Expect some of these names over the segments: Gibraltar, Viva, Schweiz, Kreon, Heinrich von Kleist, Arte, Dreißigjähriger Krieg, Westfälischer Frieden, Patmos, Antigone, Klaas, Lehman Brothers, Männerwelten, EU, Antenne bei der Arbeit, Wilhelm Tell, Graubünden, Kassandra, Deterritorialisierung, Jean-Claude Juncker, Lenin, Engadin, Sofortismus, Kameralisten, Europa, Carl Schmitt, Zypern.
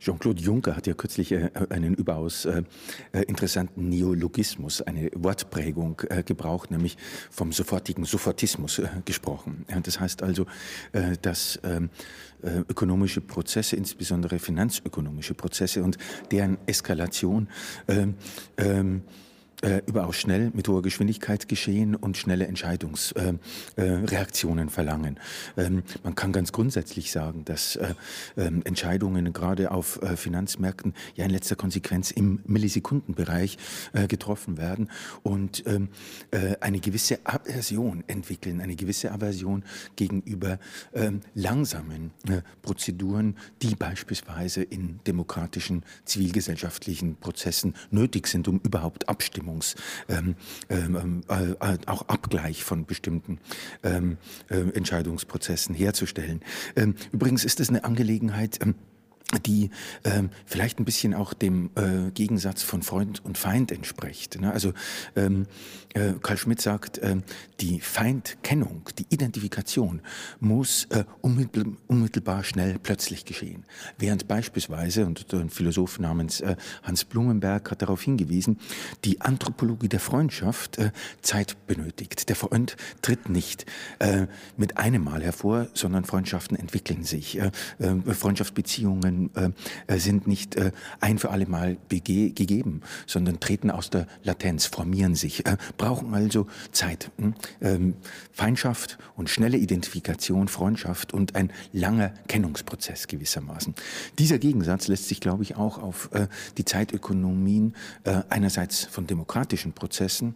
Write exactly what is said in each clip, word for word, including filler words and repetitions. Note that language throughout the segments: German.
Jean-Claude Juncker hat ja kürzlich einen überaus interessanten Neologismus, eine Wortprägung gebraucht, nämlich vom sofortigen Sofortismus gesprochen. Das heißt also, dass ökonomische Prozesse, insbesondere finanzökonomische Prozesse und deren Eskalation überaus schnell mit hoher Geschwindigkeit geschehen und schnelle Entscheidungsreaktionen äh, verlangen. Ähm, man kann ganz grundsätzlich sagen, dass äh, äh, Entscheidungen gerade auf äh, Finanzmärkten ja in letzter Konsequenz im Millisekundenbereich äh, getroffen werden und ähm, äh, eine gewisse Aversion entwickeln, eine gewisse Aversion gegenüber äh, langsamen äh, Prozeduren, die beispielsweise in demokratischen, zivilgesellschaftlichen Prozessen nötig sind, um überhaupt Abstimmung Ähm, ähm, äh, auch Abgleich von bestimmten ähm, äh, Entscheidungsprozessen herzustellen. Ähm, übrigens ist es eine Angelegenheit, ähm die ähm, vielleicht ein bisschen auch dem äh, Gegensatz von Freund und Feind entspricht. Ne? Also ähm, äh, Carl Schmitt sagt, äh, die Feindkennung, die Identifikation muss äh, unmittel, unmittelbar, schnell, plötzlich geschehen. Während beispielsweise, und ein Philosoph namens äh, Hans Blumenberg hat darauf hingewiesen, die Anthropologie der Freundschaft äh, Zeit benötigt. Der Freund tritt nicht äh, mit einem Mal hervor, sondern Freundschaften entwickeln sich. Äh, äh, Freundschaftsbeziehungen sind nicht ein für alle Mal gegeben, sondern treten aus der Latenz, formieren sich, brauchen also Zeit. Feindschaft und schnelle Identifikation, Freundschaft und ein langer Kennungsprozess gewissermaßen. Dieser Gegensatz lässt sich, glaube ich, auch auf die Zeitökonomien einerseits von demokratischen Prozessen,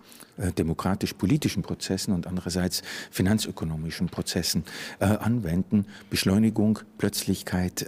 demokratisch-politischen Prozessen und andererseits finanzökonomischen Prozessen anwenden. Beschleunigung, Plötzlichkeit,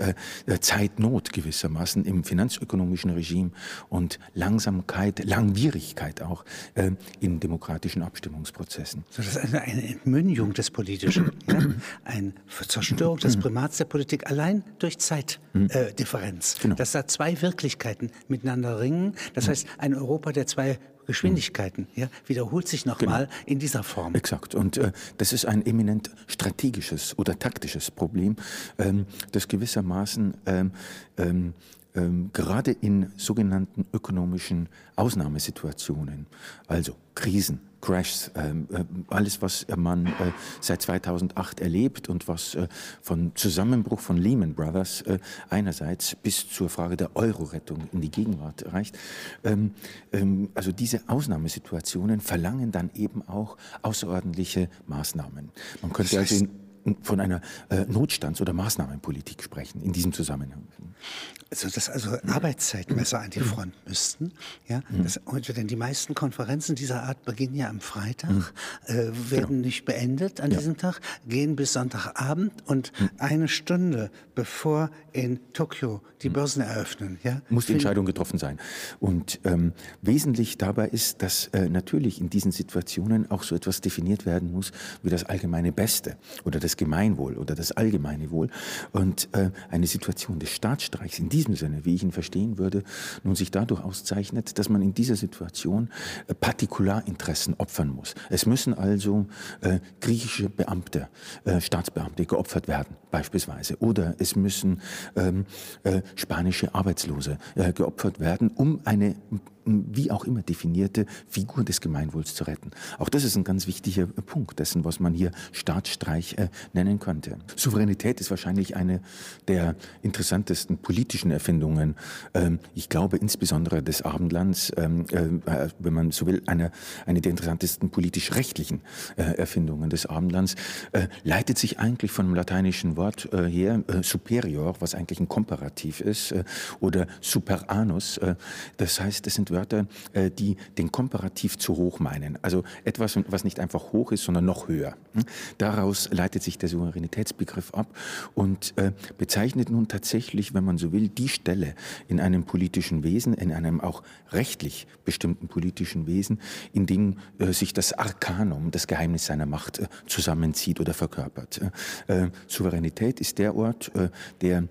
Zeit. Zeitnot gewissermaßen im finanzökonomischen Regime und Langsamkeit, Langwierigkeit auch äh, in demokratischen Abstimmungsprozessen. So, das ist eine, eine Entmündigung des Politischen, ne? Eine Zerstörung des Primats der Politik allein durch Zeitdifferenz. Äh, genau. Dass da zwei Wirklichkeiten miteinander ringen, das heißt ein Europa der zwei Geschwindigkeiten, ja, wiederholt sich nochmal genau. in dieser Form. Exakt. Und äh, das ist ein eminent strategisches oder taktisches Problem, ähm, das gewissermaßen ähm, ähm, ähm, gerade in sogenannten ökonomischen Ausnahmesituationen, also Krisen, Crashs, äh, alles, was man äh, seit zweitausendacht erlebt und was äh, von Zusammenbruch von Lehman Brothers äh, einerseits bis zur Frage der Euro-Rettung in die Gegenwart reicht. Ähm, ähm, also diese Ausnahmesituationen verlangen dann eben auch außerordentliche Maßnahmen. Man könnte also in von einer äh, Notstands- oder Maßnahmenpolitik sprechen in diesem Zusammenhang. Also dass also Arbeitszeitmesser an die Front müssten. Ja? Mhm. Das, denn die meisten Konferenzen dieser Art beginnen ja am Freitag, mhm. äh, werden genau. nicht beendet an ja. diesem Tag, gehen bis Sonntagabend und mhm. eine Stunde bevor in Tokio die Börsen mhm. eröffnen. Ja? Muss die Entscheidung getroffen sein. Und ähm, wesentlich dabei ist, dass äh, natürlich in diesen Situationen auch so etwas definiert werden muss wie das allgemeine Beste oder das Gemeinwohl oder das allgemeine Wohl. Und äh, eine Situation des Staatsstreichs in diesem Sinne, wie ich ihn verstehen würde, nun sich dadurch auszeichnet, dass man in dieser Situation äh, Partikularinteressen opfern muss. Es müssen also äh, griechische Beamte, äh, Staatsbeamte geopfert werden, beispielsweise. Oder es müssen ähm, äh, spanische Arbeitslose äh, geopfert werden, um eine wie auch immer definierte Figur des Gemeinwohls zu retten. Auch das ist ein ganz wichtiger Punkt dessen, was man hier Staatsstreich äh, nennen könnte. Souveränität ist wahrscheinlich eine der interessantesten politischen Erfindungen, ähm, ich glaube insbesondere des Abendlands, ähm, äh, wenn man so will, eine, eine der interessantesten politisch-rechtlichen äh, Erfindungen des Abendlands, äh, leitet sich eigentlich von dem lateinischen Wort äh, her, äh, superior, was eigentlich ein Komparativ ist, äh, oder superanus, äh, das heißt, es sind Wörter, die den Komparativ zu hoch meinen. Also etwas, was nicht einfach hoch ist, sondern noch höher. Daraus leitet sich der Souveränitätsbegriff ab und bezeichnet nun tatsächlich, wenn man so will, die Stelle in einem politischen Wesen, in einem auch rechtlich bestimmten politischen Wesen, in dem sich das Arkanum, das Geheimnis seiner Macht, zusammenzieht oder verkörpert. Souveränität ist der Ort, der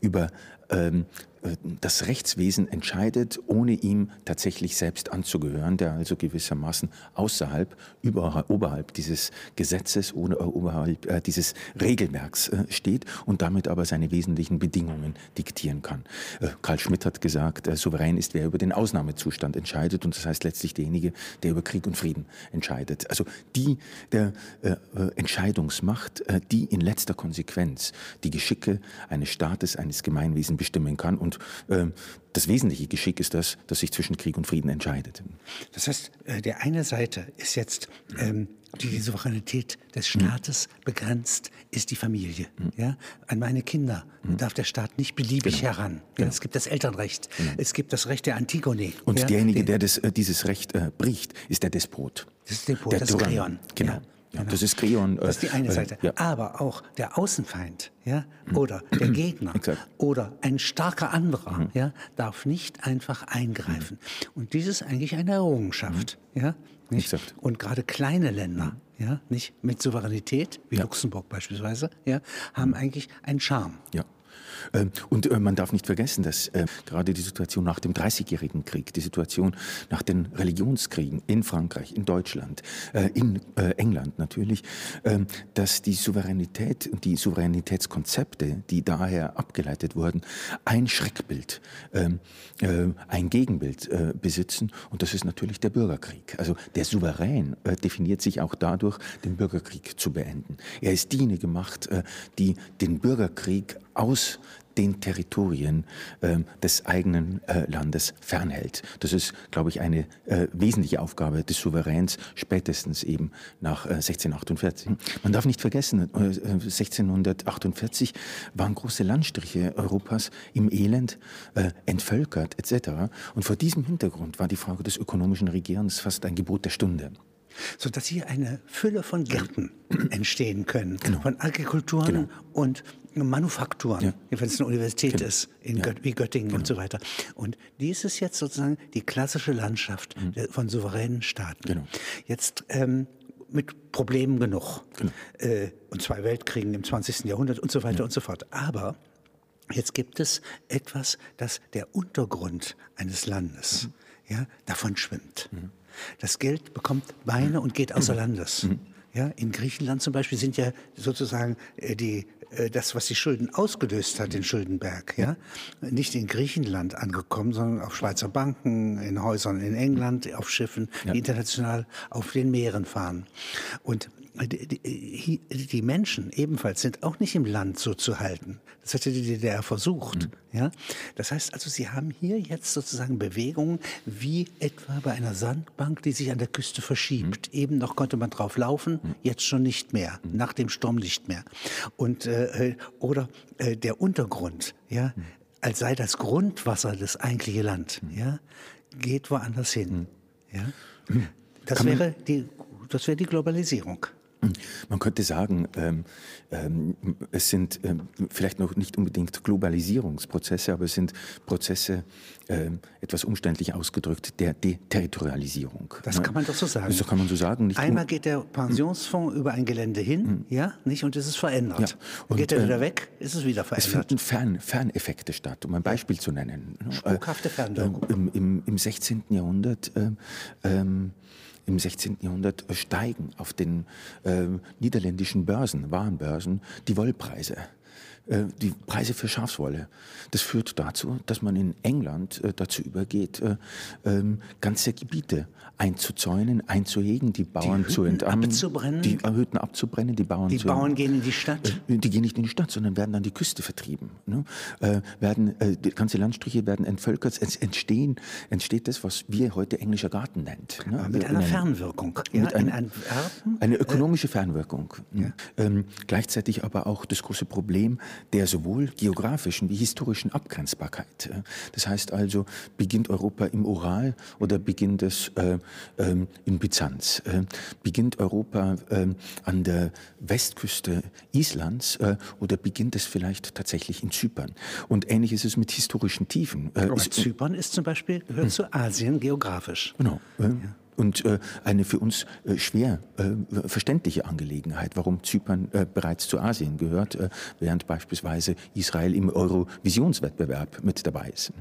über das Rechtswesen entscheidet, ohne ihm tatsächlich selbst anzugehören, der also gewissermaßen außerhalb, über, oberhalb dieses Gesetzes oder oberhalb äh, dieses Regelwerks äh, steht und damit aber seine wesentlichen Bedingungen diktieren kann. Äh, Carl Schmitt hat gesagt, äh, souverän ist, wer über den Ausnahmezustand entscheidet, und das heißt letztlich derjenige, der über Krieg und Frieden entscheidet. Also die der äh, Entscheidungsmacht, äh, die in letzter Konsequenz die Geschicke eines Staates, eines Gemeinwesens bestimmen kann. Und äh, das wesentliche Geschick ist das, das sich zwischen Krieg und Frieden entscheidet. Das heißt, äh, der eine Seite ist jetzt ähm, die Souveränität des Staates mhm. begrenzt, ist die Familie. Mhm. Ja? An meine Kinder mhm. darf der Staat nicht beliebig genau. heran. Ja? Genau. Es gibt das Elternrecht, mhm. es gibt das Recht der Antigone. Und ja? derjenige, den, der das, äh, dieses Recht äh, bricht, ist der Despot. Das ist der Despot, der das Turan. Ist Kreon. Genau. Ja. Ja, genau. Das ist Kreon. Das ist die eine Seite. Äh, ja. Aber auch der Außenfeind, ja, mhm. oder der Gegner oder ein starker anderer, mhm. ja, darf nicht einfach eingreifen. Mhm. Und dies ist eigentlich eine Errungenschaft. Mhm. Ja, nicht? Und gerade kleine Länder, mhm. ja, nicht mit Souveränität, wie ja. Luxemburg beispielsweise, ja, haben mhm. eigentlich einen Charme. Ja. Und man darf nicht vergessen, dass gerade die Situation nach dem Dreißigjährigen Krieg, die Situation nach den Religionskriegen in Frankreich, in Deutschland, in England natürlich, dass die Souveränität und die Souveränitätskonzepte, die daher abgeleitet wurden, ein Schreckbild, ein Gegenbild besitzen. Und das ist natürlich der Bürgerkrieg. Also der Souverän definiert sich auch dadurch, den Bürgerkrieg zu beenden. Er ist diejenige Macht, die den Bürgerkrieg aus den Territorien äh, des eigenen äh, Landes fernhält. Das ist, glaube ich, eine äh, wesentliche Aufgabe des Souveräns, spätestens eben nach äh, sechzehnhundertachtundvierzig. Man darf nicht vergessen, äh, sechzehnhundertachtundvierzig waren große Landstriche Europas im Elend, äh, entvölkert et cetera. Und vor diesem Hintergrund war die Frage des ökonomischen Regierens fast ein Gebot der Stunde. Sodass hier eine Fülle von Gärten entstehen können, genau. von Agrikulturen genau. und Manufakturen, ja. wenn es eine Universität genau. ist, in ja. Göt wie Göttingen genau. und so weiter. Und dies ist jetzt sozusagen die klassische Landschaft mhm. von souveränen Staaten. Genau. Jetzt ähm, mit Problemen genug. Genau. Äh, und zwei Weltkriegen im zwanzigsten Jahrhundert und so weiter ja. und so fort. Aber jetzt gibt es etwas, das der Untergrund eines Landes mhm. ja, davon schwimmt. Mhm. Das Geld bekommt Beine und geht außer Landes. Mhm. Ja, in Griechenland zum Beispiel sind ja sozusagen die, das, was die Schulden ausgelöst hat, den Schuldenberg, ja, nicht in Griechenland angekommen, sondern auf Schweizer Banken, in Häusern in England, auf Schiffen, ja. die international auf den Meeren fahren. Und die, die, die Menschen ebenfalls sind auch nicht im Land so zu halten. Das hat ja die D D R versucht. Mhm. Ja? Das heißt also, sie haben hier jetzt sozusagen Bewegungen wie etwa bei einer Sandbank, die sich an der Küste verschiebt. Mhm. Eben noch konnte man drauf laufen, mhm. jetzt schon nicht mehr, mhm. nach dem Sturm nicht mehr. Und, äh, oder äh, der Untergrund, ja? mhm. als sei das Grundwasser das eigentliche Land, mhm. ja? geht woanders hin. Mhm. Ja? Mhm. Das, Kann wäre die, das wäre die Globalisierung. Man könnte sagen, ähm, ähm, es sind ähm, vielleicht noch nicht unbedingt Globalisierungsprozesse, aber es sind Prozesse, ähm, etwas umständlich ausgedrückt, der Deterritorialisierung. Das kann man doch so sagen. Das kann man so sagen. Nicht Einmal geht der Pensionsfonds über ein Gelände hin, ja, nicht, und es ist verändert. Ja. Und geht er wieder äh, weg, ist es wieder verändert. Es finden Fern, Ferneffekte statt, um ein Beispiel zu nennen. Spukhafte Fernwirkung. Äh, im, im, im sechzehnten Jahrhundert äh, ähm, Im sechzehnten Jahrhundert steigen auf den äh, niederländischen Börsen, Warenbörsen, die Wollpreise. Die Preise für Schafswolle. Das führt dazu, dass man in England dazu übergeht, ganze Gebiete einzuzäunen, einzuhegen, die Bauern zu entarmen, die Hütten abzubrennen, die Bauern zu entarmen. Die Bauern gehen in die Stadt? Die gehen nicht in die Stadt, sondern werden an die Küste vertrieben. Werden, die ganze Landstriche werden entvölkert. Es entstehen, entsteht das, was wir heute englischer Garten nennt. Aber mit einer Fernwirkung. Ja, mit einer, eine ökonomische Fernwirkung. Ja. Gleichzeitig aber auch das große Problem der sowohl geografischen wie historischen Abgrenzbarkeit. Das heißt also, beginnt Europa im Ural oder beginnt es äh, ähm, in Byzanz? Äh, beginnt Europa äh, an der Westküste Islands äh, oder beginnt es vielleicht tatsächlich in Zypern? Und ähnlich ist es mit historischen Tiefen. Äh, ist Zypern ist zum Beispiel, gehört zu Asien geografisch. Genau. Äh, ja. und äh, eine für uns äh, schwer äh, verständliche Angelegenheit, warum Zypern äh, bereits zu Asien gehört, äh, während beispielsweise Israel im Eurovisionswettbewerb mit dabei ist.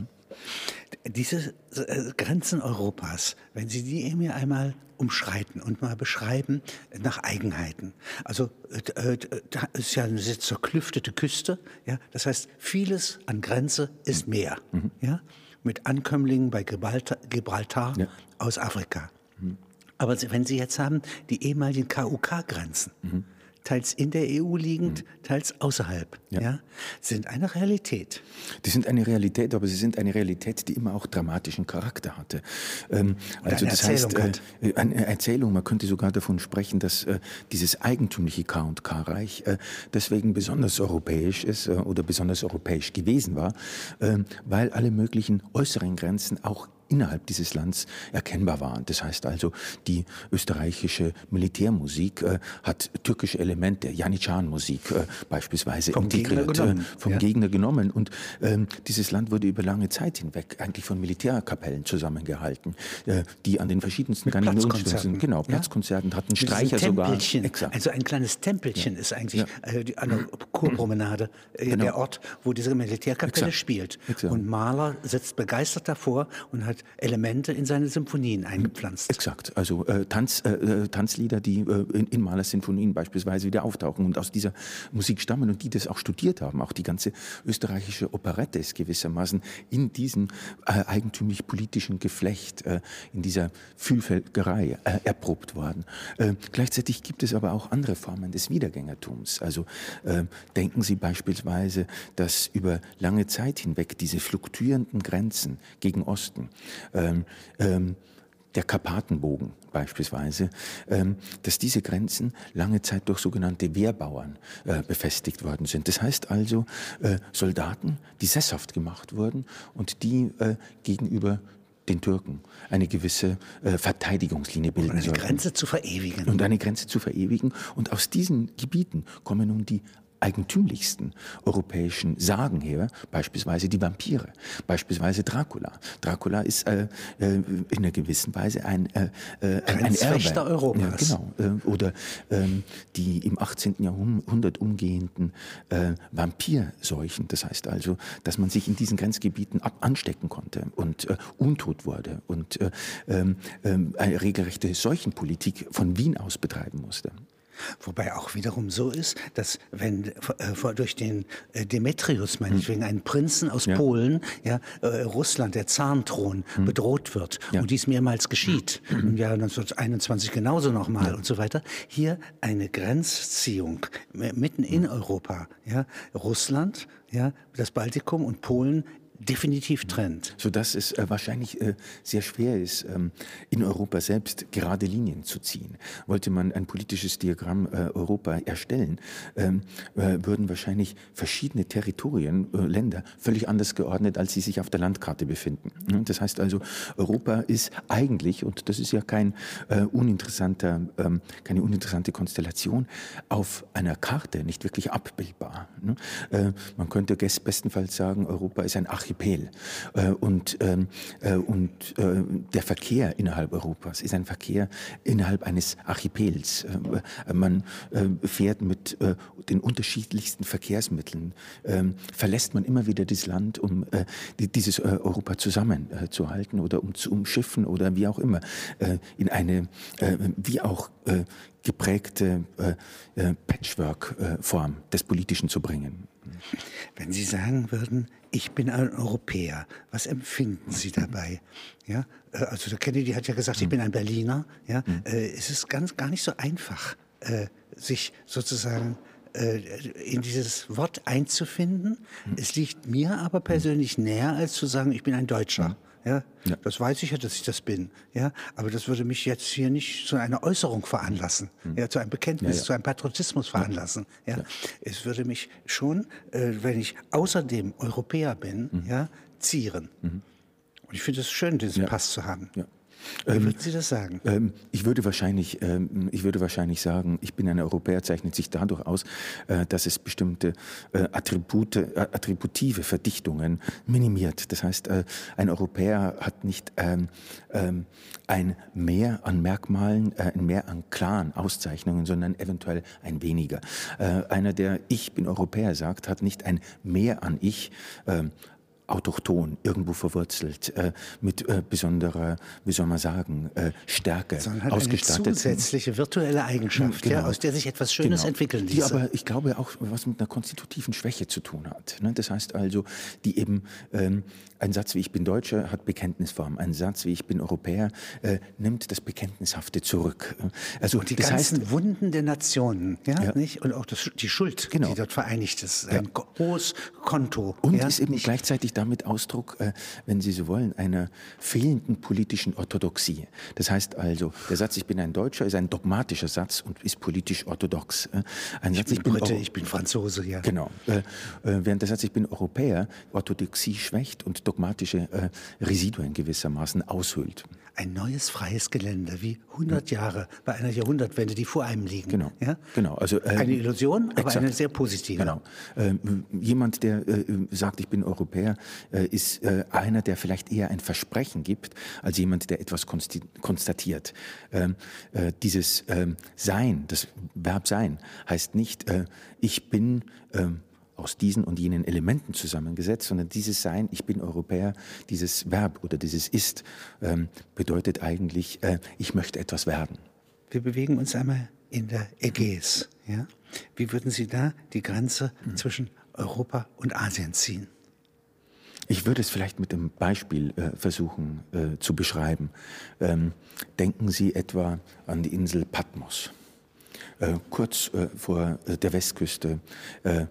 Diese Grenzen Europas, wenn Sie die mir einmal umschreiten und mal beschreiben nach Eigenheiten. Also da ist ja eine sehr zerklüftete Küste. Ja? Das heißt, vieles an Grenze ist Meer. Mhm. Ja? Mit Ankömmlingen bei Gibraltar, Gibraltar ja. aus Afrika. Mhm. Aber wenn Sie jetzt haben, die ehemaligen K U K-Grenzen, mhm. teils in der E U liegend, teils außerhalb, ja. Ja, sind eine Realität. Die sind eine Realität, aber sie sind eine Realität, die immer auch dramatischen Charakter hatte. Ähm, also das Erzählung heißt, äh, eine Erzählung, man könnte sogar davon sprechen, dass äh, dieses eigentümliche K und K-Reich äh, deswegen besonders europäisch ist äh, oder besonders europäisch gewesen war, äh, weil alle möglichen äußeren Grenzen auch innerhalb dieses Landes erkennbar waren. Das heißt also, die österreichische Militärmusik äh, hat türkische Elemente, Janitschan-Musik äh, beispielsweise vom integriert, Gegner äh, vom ja. Gegner genommen. Und ähm, dieses Land wurde über lange Zeit hinweg eigentlich von Militärkapellen zusammengehalten, äh, die an den verschiedensten Garnisonsstraßen, genau, Platzkonzerten ja? hatten, Streicher sogar. Exakt. Also ein kleines Tempelchen ja. ist eigentlich ja. äh, die, an der Kurpromenade äh, genau. der Ort, wo diese Militärkapelle exakt. Spielt. Exakt. Und Mahler sitzt begeistert davor und hat Elemente in seine Symphonien eingepflanzt. Exakt, also äh, Tanz, äh, Tanzlieder, die äh, in, in Mahlers Symphonien beispielsweise wieder auftauchen und aus dieser Musik stammen und die das auch studiert haben. Auch die ganze österreichische Operette ist gewissermaßen in diesem äh, eigentümlich politischen Geflecht, äh, in dieser Vielfältigerei äh, erprobt worden. Äh, gleichzeitig gibt es aber auch andere Formen des Wiedergängertums. Also äh, denken Sie beispielsweise, dass über lange Zeit hinweg diese fluktuierenden Grenzen gegen Osten, Ähm, ähm, der Karpatenbogen beispielsweise, ähm, dass diese Grenzen lange Zeit durch sogenannte Wehrbauern äh, befestigt worden sind. Das heißt also äh, Soldaten, die sesshaft gemacht wurden und die äh, gegenüber den Türken eine gewisse äh, Verteidigungslinie bilden sollten. Und eine Grenze zu verewigen. Und eine Grenze zu verewigen. Und aus diesen Gebieten kommen nun die eigentümlichsten europäischen Sagen her, beispielsweise die Vampire, beispielsweise Dracula. Dracula ist äh, äh, in einer gewissen Weise ein, äh, äh, ein, ein Erbe Europas. Ja, genau. Äh, oder äh, die im achtzehnten Jahrhundert umgehenden äh, Vampirseuchen. Das heißt also, dass man sich in diesen Grenzgebieten ab anstecken konnte und äh, untot wurde und äh, äh, eine regelrechte Seuchenpolitik von Wien aus betreiben musste. Wobei auch wiederum so ist, dass wenn äh, durch den äh, Demetrius, meinetwegen, hm. einen Prinzen aus ja. Polen, ja, äh, Russland, der Zarenthron, hm. bedroht wird ja. und dies mehrmals geschieht, hm. im Jahr neunzehnhunderteinundzwanzig genauso nochmal ja. und so weiter, hier eine Grenzziehung mitten in hm. Europa, ja, Russland, ja, das Baltikum und Polen, definitiv trennt. Sodass es äh, wahrscheinlich äh, sehr schwer ist, ähm, in Europa selbst gerade Linien zu ziehen. Wollte man ein politisches Diagramm äh, Europa erstellen, ähm, äh, würden wahrscheinlich verschiedene Territorien, äh, Länder völlig anders geordnet, als sie sich auf der Landkarte befinden. Das heißt also, Europa ist eigentlich, und das ist ja kein, äh, uninteressanter, ähm, keine uninteressante Konstellation, auf einer Karte nicht wirklich abbildbar. Ne? Äh, man könnte bestenfalls sagen, Europa ist ein Archipel. Und, äh, und äh, der Verkehr innerhalb Europas ist ein Verkehr innerhalb eines Archipels. Äh, man äh, fährt mit äh, den unterschiedlichsten Verkehrsmitteln, äh, verlässt man immer wieder das Land, um äh, dieses äh, Europa zusammenzuhalten äh, oder um zu umschiffen oder wie auch immer, äh, in eine, äh, wie auch äh, geprägte äh, äh, Patchwork-Form des Politischen zu bringen. Wenn Sie sagen würden, ich bin ein Europäer, was empfinden Sie dabei? Ja, also der Kennedy hat ja gesagt, ich bin ein Berliner. Ja, es ist ganz gar nicht so einfach, sich sozusagen in dieses Wort einzufinden. Es liegt mir aber persönlich näher, als zu sagen, ich bin ein Deutscher. Ja, ja. Das weiß ich ja, dass ich das bin. Ja, aber das würde mich jetzt hier nicht zu einer Äußerung veranlassen, mhm. ja, zu einem Bekenntnis, ja, ja. zu einem Patriotismus veranlassen. Ja. Ja. Es würde mich schon, äh, wenn ich außerdem Europäer bin, mhm. ja, zieren. Mhm. Und ich finde es schön, diesen ja. Pass zu haben. Ja. Ähm, würden Sie das sagen? Ähm, ich, würde wahrscheinlich, ähm, ich würde wahrscheinlich sagen, ich bin ein Europäer, zeichnet sich dadurch aus, äh, dass es bestimmte äh, Attribute, äh, attributive Verdichtungen minimiert. Das heißt, äh, ein Europäer hat nicht ähm, ähm, ein Mehr an Merkmalen, äh, ein Mehr an klaren Auszeichnungen, sondern eventuell ein weniger. Äh, einer, der Ich bin Europäer sagt, hat nicht ein Mehr an Ich, äh, autochton, irgendwo verwurzelt, äh, mit äh, besonderer, wie soll man sagen, äh, Stärke sondern ausgestattet. Eine zusätzliche virtuelle Eigenschaft, genau. Ja, aus der sich etwas Schönes genau. entwickeln ließe. Die aber, ich glaube, auch was mit einer konstitutiven Schwäche zu tun hat. Ne? Das heißt also, die eben, ähm, ein Satz wie ich bin Deutscher hat Bekenntnisform, ein Satz wie ich bin Europäer äh, nimmt das Bekenntnishafte zurück. Also, und die das ganzen heißt, Wunden der Nationen, ja, ja. Nicht? Und auch das, die Schuld, genau. die dort vereinigt ist. Ein ja. großes Konto. Und ja? ist eben nicht gleichzeitig damit Ausdruck, äh, wenn Sie so wollen, einer fehlenden politischen Orthodoxie. Das heißt also, der Satz, ich bin ein Deutscher, ist ein dogmatischer Satz und ist politisch orthodox. Äh, ein ich Satz, bin ich bin Brite, ich bin Franzose, ja. Genau. Äh, äh, während der Satz, ich bin Europäer, Orthodoxie schwächt und dogmatische äh, Residuen gewissermaßen aushöhlt. Ein neues freies Gelände, wie hundert ja. Jahre bei einer Jahrhundertwende, die vor einem liegen. Genau. Ja? Genau. Also, äh, eine Illusion, aber exakt. Eine sehr positive. Genau. Äh, jemand, der äh, sagt, ich bin Europäer, ist äh, einer, der vielleicht eher ein Versprechen gibt, als jemand, der etwas konstatiert. Ähm, äh, dieses ähm, Sein, das Verb Sein, heißt nicht, äh, ich bin äh, aus diesen und jenen Elementen zusammengesetzt, sondern dieses Sein, ich bin Europäer, dieses Verb oder dieses Ist, äh, bedeutet eigentlich, äh, ich möchte etwas werden. Wir bewegen uns einmal in der Ägäis. Ja? Wie würden Sie da die Grenze mhm. zwischen Europa und Asien ziehen? Ich würde es vielleicht mit einem Beispiel äh, versuchen äh, zu beschreiben. Ähm, denken Sie etwa an die Insel Patmos, äh, kurz äh, vor äh, der Westküste äh,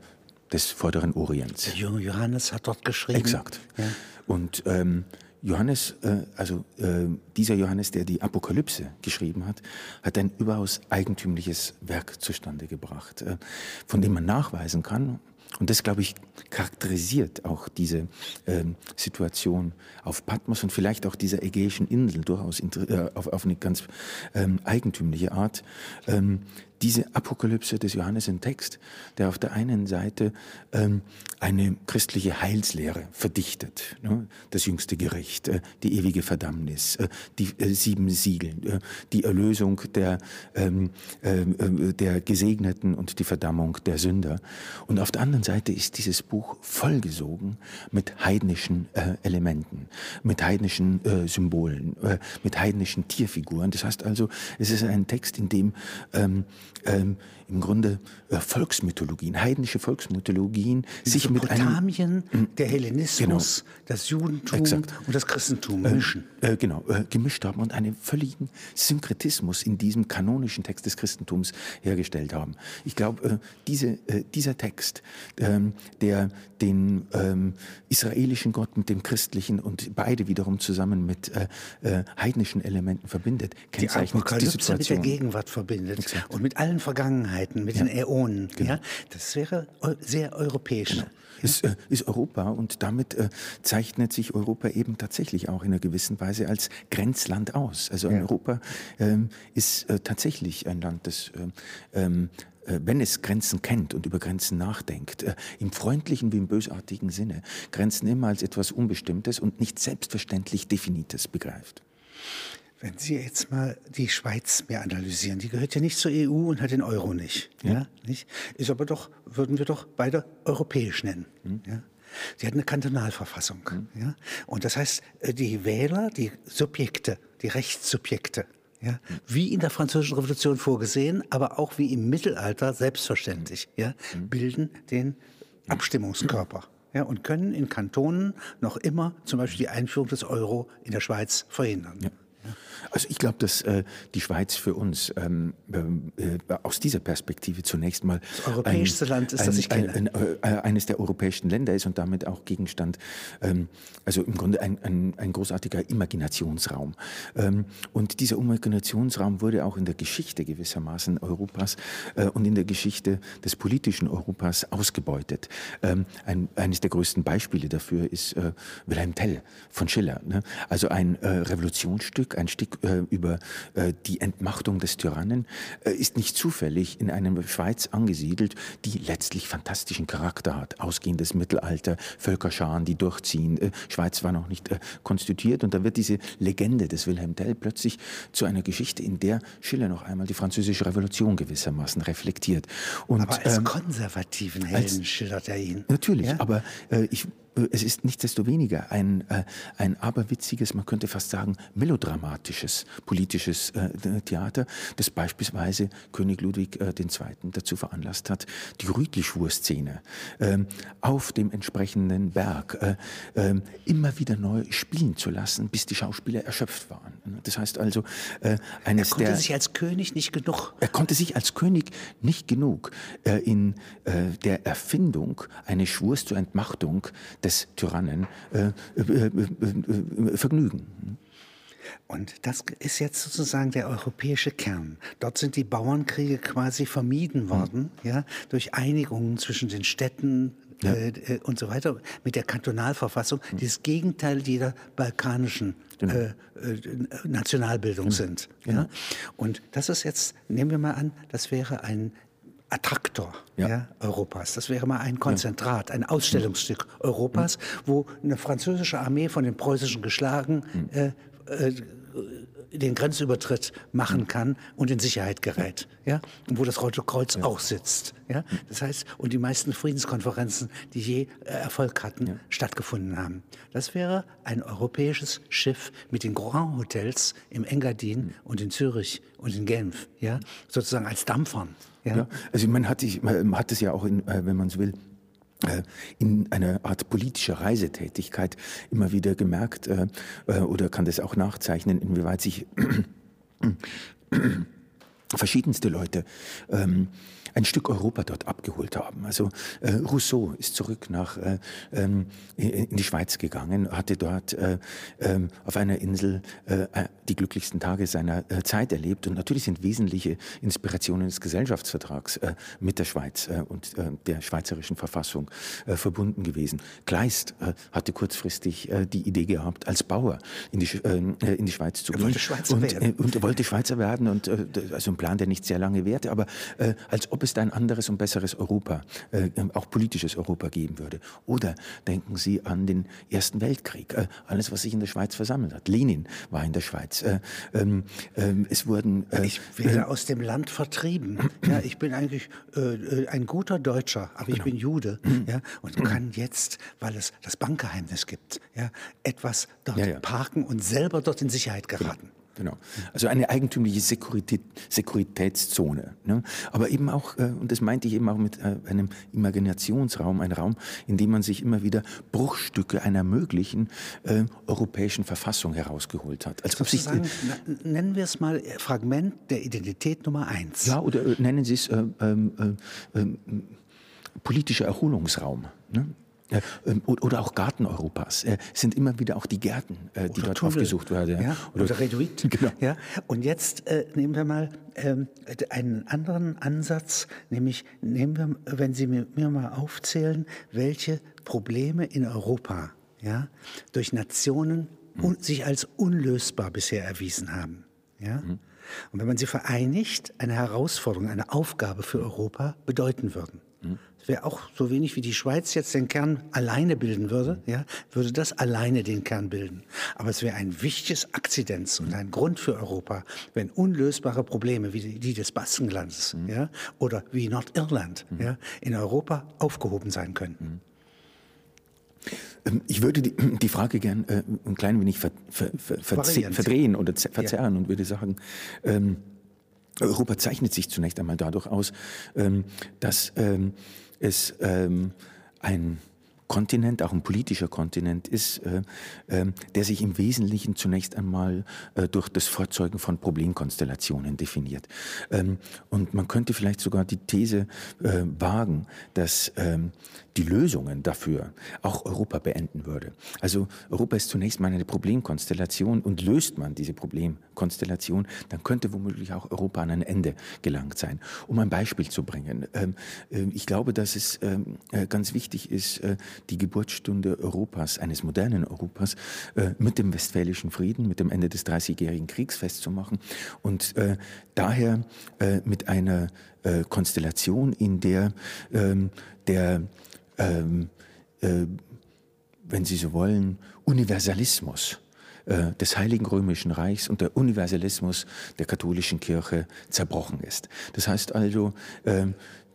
des Vorderen Orients. Der junge Johannes hat dort geschrieben. Exakt. Ja. Und ähm, Johannes, äh, also äh, dieser Johannes, der die Apokalypse geschrieben hat, hat ein überaus eigentümliches Werk zustande gebracht, äh, von dem man nachweisen kann, und das, glaube ich, charakterisiert auch diese äh, Situation auf Patmos und vielleicht auch dieser ägäischen Insel durchaus äh, auf, auf eine ganz ähm, eigentümliche Art. Ähm, diese Apokalypse des Johannes, ein Text, der auf der einen Seite ähm, eine christliche Heilslehre verdichtet, ne? Das jüngste Gericht, äh, die ewige Verdammnis, äh, die äh, sieben Siegel, äh, die Erlösung der, ähm, äh, der Gesegneten und die Verdammung der Sünder. Und auf der anderen Seite ist dieses Buch vollgesogen mit heidnischen äh, Elementen, mit heidnischen äh, Symbolen, äh, mit heidnischen Tierfiguren. Das heißt also, es ist ein Text, in dem ähm, Ähm, im Grunde äh, Volksmythologien, heidnische Volksmythologien, in sich mit einem... der Hellenismus, genau, das Judentum exakt. Und das Christentum mischen. Äh, äh, genau, äh, gemischt haben und einen völligen Synkretismus in diesem kanonischen Text des Christentums hergestellt haben. Ich glaube, äh, diese, äh, dieser Text, äh, der den äh, israelischen Gott mit dem christlichen und beide wiederum zusammen mit äh, äh, heidnischen Elementen verbindet, kennzeichnet die, die Situation. Mit der Gegenwart verbindet. Exakt. Und mit allen Vergangenheiten, mit ja. den Äonen. Genau. Ja? Das wäre sehr europäisch. Genau. Ja? Es äh, ist Europa und damit äh, zeichnet sich Europa eben tatsächlich auch in einer gewissen Weise als Grenzland aus. Also ja. Europa ähm, ist äh, tatsächlich ein Land, das ähm, wenn es Grenzen kennt und über Grenzen nachdenkt, im freundlichen wie im bösartigen Sinne, Grenzen immer als etwas Unbestimmtes und nicht selbstverständlich Definiertes begreift. Wenn Sie jetzt mal die Schweiz mehr analysieren, die gehört ja nicht zur E U und hat den Euro nicht. Ja. Ja, nicht? Ist aber doch, würden wir doch beide europäisch nennen. Mhm. Ja? Die hat eine Kantonalverfassung. Mhm. Ja? Und das heißt, die Wähler, die Subjekte, die Rechtssubjekte, ja, wie in der Französischen Revolution vorgesehen, aber auch wie im Mittelalter selbstverständlich, ja, bilden den Abstimmungskörper, ja, und können in Kantonen noch immer zum Beispiel die Einführung des Euro in der Schweiz verhindern. Ja. Also ich glaube, dass äh, die Schweiz für uns ähm, äh, aus dieser Perspektive zunächst mal das europäischste ein, Land ist, ein, das ich kenne. Ein, ein, ein, äh, eines der europäischen Länder ist und damit auch Gegenstand, ähm, also im Grunde ein, ein, ein großartiger Imaginationsraum. Ähm, und dieser Imaginationsraum wurde auch in der Geschichte gewissermaßen Europas äh, und in der Geschichte des politischen Europas ausgebeutet. Ähm, ein, eines der größten Beispiele dafür ist äh, Wilhelm Tell von Schiller. Ne? Also ein äh, Revolutionsstück, ein Stück äh, über äh, die Entmachtung des Tyrannen, äh, ist nicht zufällig in einer Schweiz angesiedelt, die letztlich fantastischen Charakter hat. Ausgehendes Mittelalter, Völkerscharen, die durchziehen. Äh, Schweiz war noch nicht äh, konstituiert. Und da wird diese Legende des Wilhelm Tell plötzlich zu einer Geschichte, in der Schiller noch einmal die französische Revolution gewissermaßen reflektiert. Und, aber als ähm, konservativen Helden als, schildert er ihn. Natürlich, ja? aber äh, ich... Es ist nichtsdestoweniger ein, äh, ein aberwitziges, man könnte fast sagen melodramatisches politisches äh, Theater, das beispielsweise König Ludwig äh, der Zweite dazu veranlasst hat, die Rütlischwur-Szene äh, auf dem entsprechenden Berg äh, äh, immer wieder neu spielen zu lassen, bis die Schauspieler erschöpft waren. Das heißt also, äh, eines der... Er konnte der, sich als König nicht genug. Er konnte sich als König nicht genug äh, in äh, der Erfindung eines Schwurs zur Entmachtung des Tyrannen äh, äh, äh, äh, äh, vergnügen. Und das ist jetzt sozusagen der europäische Kern. Dort sind die Bauernkriege quasi vermieden worden, mhm. ja, durch Einigungen zwischen den Städten ja. äh, und so weiter, mit der Kantonalverfassung, mhm. die das Gegenteil jeder balkanischen genau. äh, äh, Nationalbildung mhm. sind. Ja. Ja. Und das ist jetzt, nehmen wir mal an, das wäre ein Attraktor ja. Ja, Europas. Das wäre mal ein Konzentrat, ja. ein Ausstellungsstück mhm. Europas, wo eine französische Armee von den preußischen geschlagen mhm. äh, äh, den Grenzübertritt machen mhm. kann und in Sicherheit gerät. Ja? Und wo das Rote Kreuz ja. auch sitzt. Ja? Das heißt, und die meisten Friedenskonferenzen, die je äh, Erfolg hatten, ja. stattgefunden haben. Das wäre ein europäisches Schiff mit den Grand Hotels im Engadin mhm. und in Zürich und in Genf. Ja? Sozusagen als Dampfern. Ja. Ja, also man hat, sich, man hat es ja auch, in, wenn man so will, in einer Art politischer Reisetätigkeit immer wieder gemerkt oder kann das auch nachzeichnen, inwieweit sich verschiedenste Leute ähm, ein Stück Europa dort abgeholt haben. Also äh, Rousseau ist zurück nach, äh, ähm, in die Schweiz gegangen, hatte dort äh, äh, auf einer Insel äh, die glücklichsten Tage seiner äh, Zeit erlebt. Und natürlich sind wesentliche Inspirationen des Gesellschaftsvertrags äh, mit der Schweiz äh, und äh, der schweizerischen Verfassung äh, verbunden gewesen. Kleist äh, hatte kurzfristig äh, die Idee gehabt, als Bauer in die, äh, in die Schweiz zu gehen. Er wollte Schweizer und, werden. Und, und wollte Schweizer werden. Und, äh, also ein Plan, der nicht sehr lange währte, aber äh, als ob ob es ein anderes und besseres Europa, äh, auch politisches Europa geben würde. Oder denken Sie an den Ersten Weltkrieg, äh, alles, was sich in der Schweiz versammelt hat. Lenin war in der Schweiz. Äh, ähm, äh, es wurden, äh, ich werde äh, aus dem Land vertrieben. Ja, ich bin eigentlich äh, ein guter Deutscher, aber genau. ich bin Jude ja, und kann jetzt, weil es das Bankgeheimnis gibt, ja, etwas dort ja, ja. parken und selber dort in Sicherheit geraten. Genau. Genau. Also eine eigentümliche Sekurität, Sekuritätszone. Ne? Aber eben auch, äh, und das meinte ich eben auch mit äh, einem Imaginationsraum, ein Raum, in dem man sich immer wieder Bruchstücke einer möglichen äh, europäischen Verfassung herausgeholt hat. Als ob sich, äh, nennen wir es mal Fragment der Identität Nummer eins. Ja, oder äh, nennen Sie es äh, äh, äh, politischer Erholungsraum. Ne? Ja, oder auch Garten Europas. Es sind immer wieder auch die Gärten, die oder dort Tunnel. Aufgesucht werden. Ja, oder oder Reduit. Genau. Ja. Und jetzt äh, nehmen wir mal äh, einen anderen Ansatz, nämlich nehmen wir, wenn Sie mir, mir mal aufzählen, welche Probleme in Europa ja, durch Nationen mhm. un, sich als unlösbar bisher erwiesen haben. Ja? Mhm. Und wenn man sie vereinigt, eine Herausforderung, eine Aufgabe für Europa bedeuten würden. Das wäre auch so wenig wie die Schweiz jetzt den Kern alleine bilden würde, ja, würde das alleine den Kern bilden. Aber es wäre ein wichtiges Akzidenz und ein Grund für Europa, wenn unlösbare Probleme wie die des Baskenlandes ja, oder wie Nordirland ja, in Europa aufgehoben sein könnten. Ich würde die, die Frage gern äh, ein klein wenig ver, ver, ver, verdrehen oder verzerren ja. und würde sagen... Ähm, Europa zeichnet sich zunächst einmal dadurch aus, dass es ein Kontinent, auch ein politischer Kontinent ist, äh, äh, der sich im Wesentlichen zunächst einmal äh, durch das Vorzeugen von Problemkonstellationen definiert. Ähm, und man könnte vielleicht sogar die These äh, wagen, dass ähm, die Lösungen dafür auch Europa beenden würde. Also Europa ist zunächst mal eine Problemkonstellation, und löst man diese Problemkonstellation, dann könnte womöglich auch Europa an ein Ende gelangt sein. Um ein Beispiel zu bringen, ähm, äh, ich glaube, dass es äh, ganz wichtig ist, äh, die Geburtsstunde Europas, eines modernen Europas, äh, mit dem Westfälischen Frieden, mit dem Ende des Dreißigjährigen Kriegs festzumachen und äh, daher äh, mit einer äh, Konstellation, in der ähm, der ähm, äh, wenn Sie so wollen, Universalismus äh, des Heiligen Römischen Reichs und der Universalismus der katholischen Kirche zerbrochen ist. Das heißt also, äh,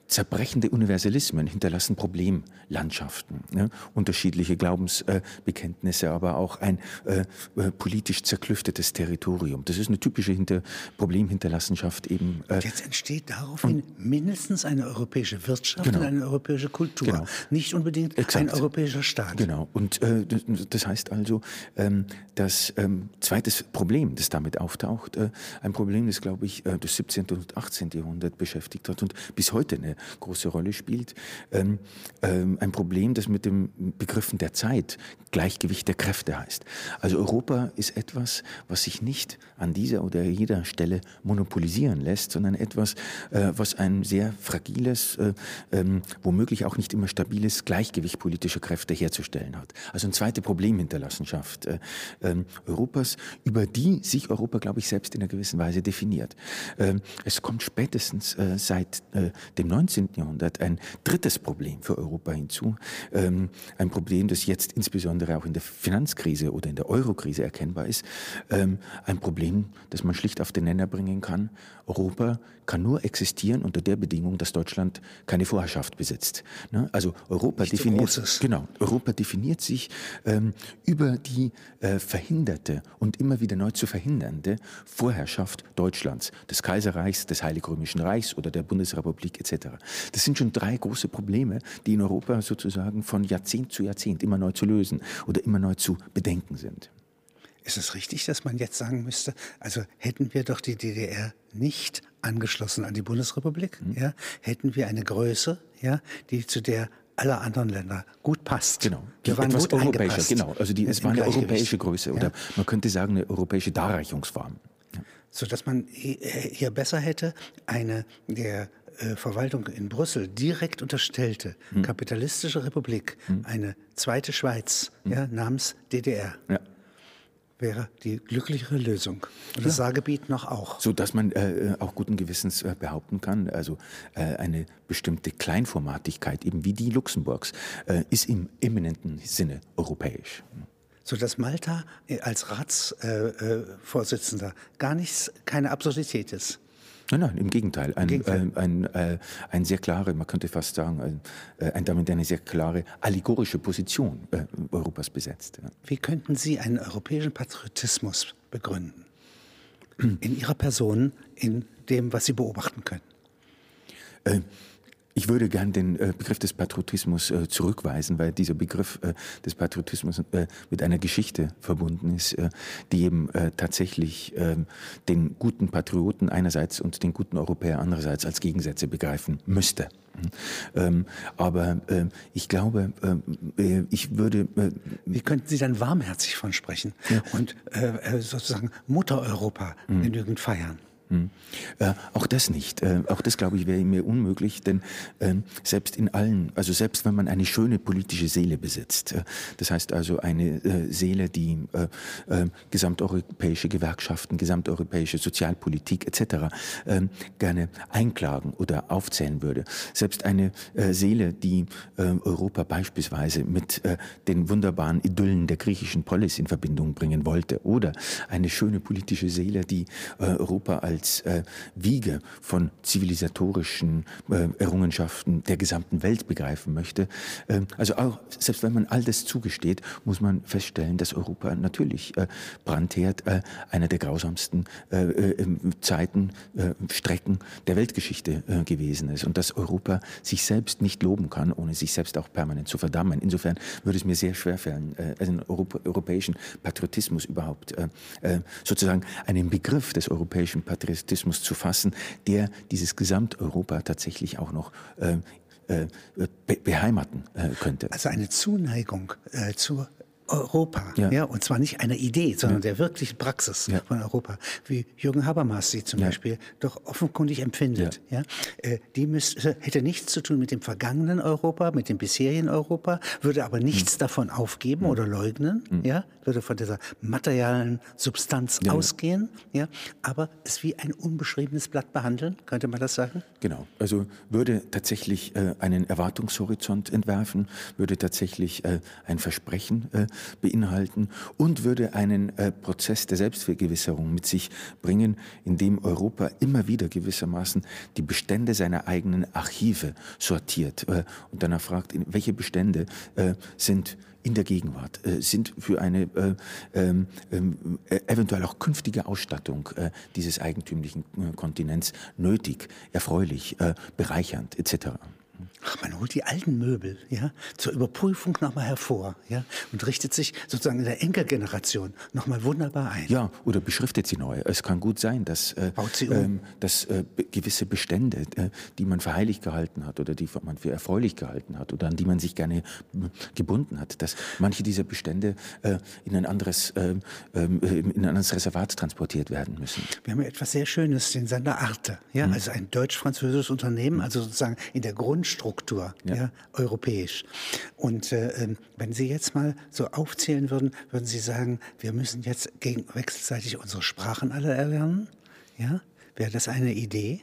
zerbrechende Universalismen hinterlassen Problemlandschaften, ne? Unterschiedliche Glaubensbekenntnisse, äh, aber auch ein äh, äh, politisch zerklüftetes Territorium. Das ist eine typische Hinter- Problemhinterlassenschaft eben. Äh, Jetzt entsteht daraufhin mindestens eine europäische Wirtschaft, genau, und eine europäische Kultur, genau, nicht unbedingt, exakt, ein europäischer Staat. Genau. Und äh, das heißt also, ähm, das ähm, zweites Problem, das damit auftaucht, äh, ein Problem, das, glaube ich, äh, das siebzehnte und achtzehnte Jahrhundert beschäftigt hat und bis heute eine große Rolle spielt. Ähm, ähm, ein Problem, das mit dem Begriffen der Zeit Gleichgewicht der Kräfte heißt. Also Europa ist etwas, was sich nicht an dieser oder jeder Stelle monopolisieren lässt, sondern etwas, äh, was ein sehr fragiles, äh, ähm, womöglich auch nicht immer stabiles Gleichgewicht politischer Kräfte herzustellen hat. Also eine zweite Problemhinterlassenschaft äh, äh, Europas, über die sich Europa, glaube ich, selbst in einer gewissen Weise definiert. Äh, es kommt spätestens äh, seit äh, dem neunzehnten Jahrhundert ein drittes Problem für Europa hinzu. Ähm, ein Problem, das jetzt insbesondere auch in der Finanzkrise oder in der Eurokrise erkennbar ist. Ähm, ein Problem, das man schlicht auf den Nenner bringen kann. Europa kann nur existieren unter der Bedingung, dass Deutschland keine Vorherrschaft besitzt. Ne? Also Europa definiert, genau, Europa definiert sich ähm, über die äh, verhinderte und immer wieder neu zu verhindernde Vorherrschaft Deutschlands, des Kaiserreichs, des Heiligen Römischen Reichs oder der Bundesrepublik et cetera. Das sind schon drei große Probleme, die in Europa sozusagen von Jahrzehnt zu Jahrzehnt immer neu zu lösen oder immer neu zu bedenken sind. Ist es richtig, dass man jetzt sagen müsste, also hätten wir doch die D D R nicht angeschlossen an die Bundesrepublik, mhm, ja, hätten wir eine Größe, ja, die zu der aller anderen Länder gut passt. Genau. Die, die waren etwas europäischer, genau. Also die, es war eine europäische Größe, oder ja, man könnte sagen eine europäische Darreichungsform. Ja. Sodass man hier besser hätte eine der Verwaltung in Brüssel direkt unterstellte, hm, kapitalistische Republik, hm, eine zweite Schweiz, hm, ja, namens D D R. Ja. Wäre die glücklichere Lösung. Und ja, das Saargebiet noch auch. So dass man äh, auch guten Gewissens äh, behaupten kann, also äh, eine bestimmte Kleinformatigkeit, eben wie die Luxemburgs, äh, ist im eminenten Sinne europäisch. So dass Malta als Ratsvorsitzender äh, äh, gar nichts, keine Absurdität ist. Nein, nein, im Gegenteil. Ein, Im Gegenteil. Äh, ein, äh, ein sehr klare, man könnte fast sagen, ein, äh, ein, damit eine sehr klare allegorische Position äh, Europas besetzt. Ja. Wie könnten Sie einen europäischen Patriotismus begründen? In Ihrer Person, in dem, was Sie beobachten können? Äh, Ich würde gern den äh, Begriff des Patriotismus äh, zurückweisen, weil dieser Begriff äh, des Patriotismus äh, mit einer Geschichte verbunden ist, äh, die eben äh, tatsächlich äh, den guten Patrioten einerseits und den guten Europäer andererseits als Gegensätze begreifen müsste. Ähm, aber äh, ich glaube, äh, ich würde... Äh, Wie könnten Sie dann warmherzig von sprechen, ja, und äh, sozusagen Mutter Europa, mhm, genügend feiern? Hm. Äh, auch das nicht. Äh, auch das, glaube ich, wäre mir unmöglich, denn äh, selbst in allen, also selbst wenn man eine schöne politische Seele besitzt, äh, das heißt also eine äh, Seele, die äh, äh, gesamteuropäische Gewerkschaften, gesamteuropäische Sozialpolitik et cetera äh, gerne einklagen oder aufzählen würde, selbst eine äh, Seele, die äh, Europa beispielsweise mit äh, den wunderbaren Idyllen der griechischen Polis in Verbindung bringen wollte, oder eine schöne politische Seele, die äh, Europa als als äh, Wiege von zivilisatorischen äh, Errungenschaften der gesamten Welt begreifen möchte. Äh, also auch, selbst wenn man all das zugesteht, muss man feststellen, dass Europa natürlich äh, Brandherd äh, einer der grausamsten äh, äh, Zeiten, äh, Strecken der Weltgeschichte äh, gewesen ist und dass Europa sich selbst nicht loben kann, ohne sich selbst auch permanent zu verdammen. Insofern würde es mir sehr schwerfallen, äh, einen Europ- europäischen Patriotismus überhaupt äh, äh, sozusagen einen Begriff des europäischen Patriotismus zu fassen, der dieses Gesamteuropa tatsächlich auch noch äh, äh, be- beheimaten äh, könnte. Also eine Zuneigung äh, zur Europa, ja. ja, und zwar nicht einer Idee, sondern ja. der wirklichen Praxis ja. von Europa, wie Jürgen Habermas sie zum ja. Beispiel doch offenkundig empfindet. Ja. Ja? Äh, die müsste, hätte nichts zu tun mit dem vergangenen Europa, mit dem bisherigen Europa, würde aber nichts hm. davon aufgeben hm. oder leugnen, hm. ja? würde von dieser materialen Substanz ja, ausgehen, ja. Ja? aber es wie ein unbeschriebenes Blatt behandeln, könnte man das sagen? Genau, also würde tatsächlich äh, einen Erwartungshorizont entwerfen, würde tatsächlich äh, ein Versprechen äh, beinhalten und würde einen äh, Prozess der Selbstvergewisserung mit sich bringen, in dem Europa immer wieder gewissermaßen die Bestände seiner eigenen Archive sortiert äh, und danach fragt, welche Bestände äh, sind in der Gegenwart, äh, sind für eine äh, äh, äh, eventuell auch künftige Ausstattung äh, dieses eigentümlichen äh, Kontinents nötig, erfreulich, äh, bereichernd et cetera. Ach, man holt die alten Möbel ja, zur Überprüfung nochmal hervor ja, und richtet sich sozusagen in der Enkelgeneration nochmal wunderbar ein. Ja, oder beschriftet sie neu. Es kann gut sein, dass, äh, Baut sie um. ähm, dass äh, gewisse Bestände, äh, die man für heilig gehalten hat oder die man für erfreulich gehalten hat oder an die man sich gerne b- gebunden hat, dass manche dieser Bestände äh, in, ein anderes, äh, äh, in ein anderes Reservat transportiert werden müssen. Wir haben ja etwas sehr Schönes, den Sender Arte, ja, hm. also ein deutsch-französisches Unternehmen, also sozusagen in der Grundstruktur. Struktur, ja. Ja, europäisch. Und äh, wenn Sie jetzt mal so aufzählen würden, würden Sie sagen, wir müssen jetzt gegen, wechselseitig unsere Sprachen alle erlernen? Ja? Wäre das eine Idee?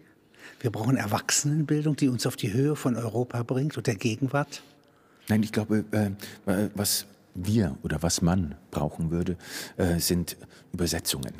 Wir brauchen Erwachsenenbildung, die uns auf die Höhe von Europa bringt und der Gegenwart? Nein, ich glaube, äh, was wir oder was man brauchen würde, äh, sind Übersetzungen.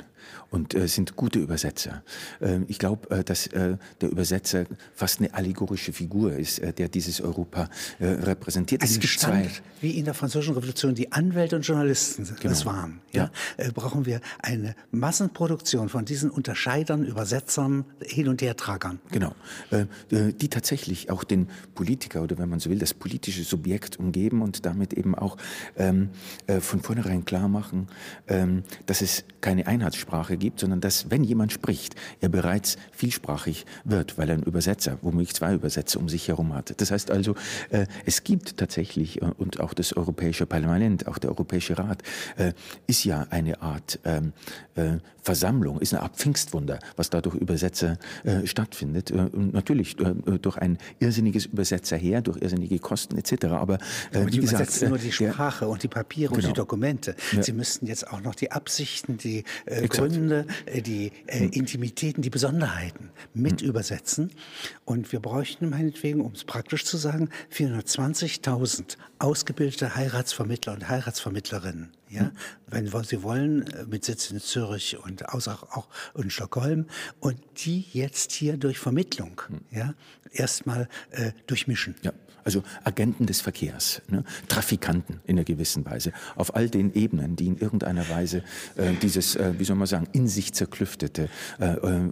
Und äh, sind gute Übersetzer. Äh, ich glaube, äh, dass äh, der Übersetzer fast eine allegorische Figur ist, äh, der dieses Europa äh, repräsentiert. Also es gibt zwei, wie in der Französischen Revolution die Anwälte und Journalisten genau. das waren. Ja? Ja. Äh, brauchen wir eine Massenproduktion von diesen Unterscheidern, Übersetzern, Hin- und Hertragern. Genau, äh, die tatsächlich auch den Politiker oder wenn man so will, das politische Subjekt umgeben und damit eben auch ähm, äh, von vornherein klar machen, äh, dass es keine Einheitssprache gibt, sondern dass, wenn jemand spricht, er bereits vielsprachig wird, weil er einen Übersetzer, womöglich zwei Übersetzer um sich herum hat. Das heißt also, äh, es gibt tatsächlich, äh, und auch das Europäische Parlament, auch der Europäische Rat, äh, ist ja eine Art ähm, äh, Versammlung, ist eine Art Pfingstwunder, was da durch Übersetzer äh, stattfindet. Äh, und natürlich äh, durch ein irrsinniges Übersetzerheer, durch irrsinnige Kosten et cetera. Aber äh, wie gesagt, übersetzen nur die Sprache der, und die Papiere genau. und die Dokumente. Ja. Sie müssten jetzt auch noch die Absichten, die äh, Gründe, die äh, Intimitäten, die Besonderheiten mit mhm. übersetzen. Und wir bräuchten meinetwegen, um es praktisch zu sagen, vierhundertzwanzigtausend ausgebildete Heiratsvermittler und Heiratsvermittlerinnen. Ja? Mhm. Wenn Sie wollen, mit Sitz in Zürich und auch in Stockholm. Und die jetzt hier durch Vermittlung mhm. ja, erstmal äh, durchmischen. Ja. Also Agenten des Verkehrs, ne? Trafikanten in einer gewissen Weise, auf all den Ebenen, die in irgendeiner Weise äh, dieses, äh, wie soll man sagen, in sich zerklüftete äh,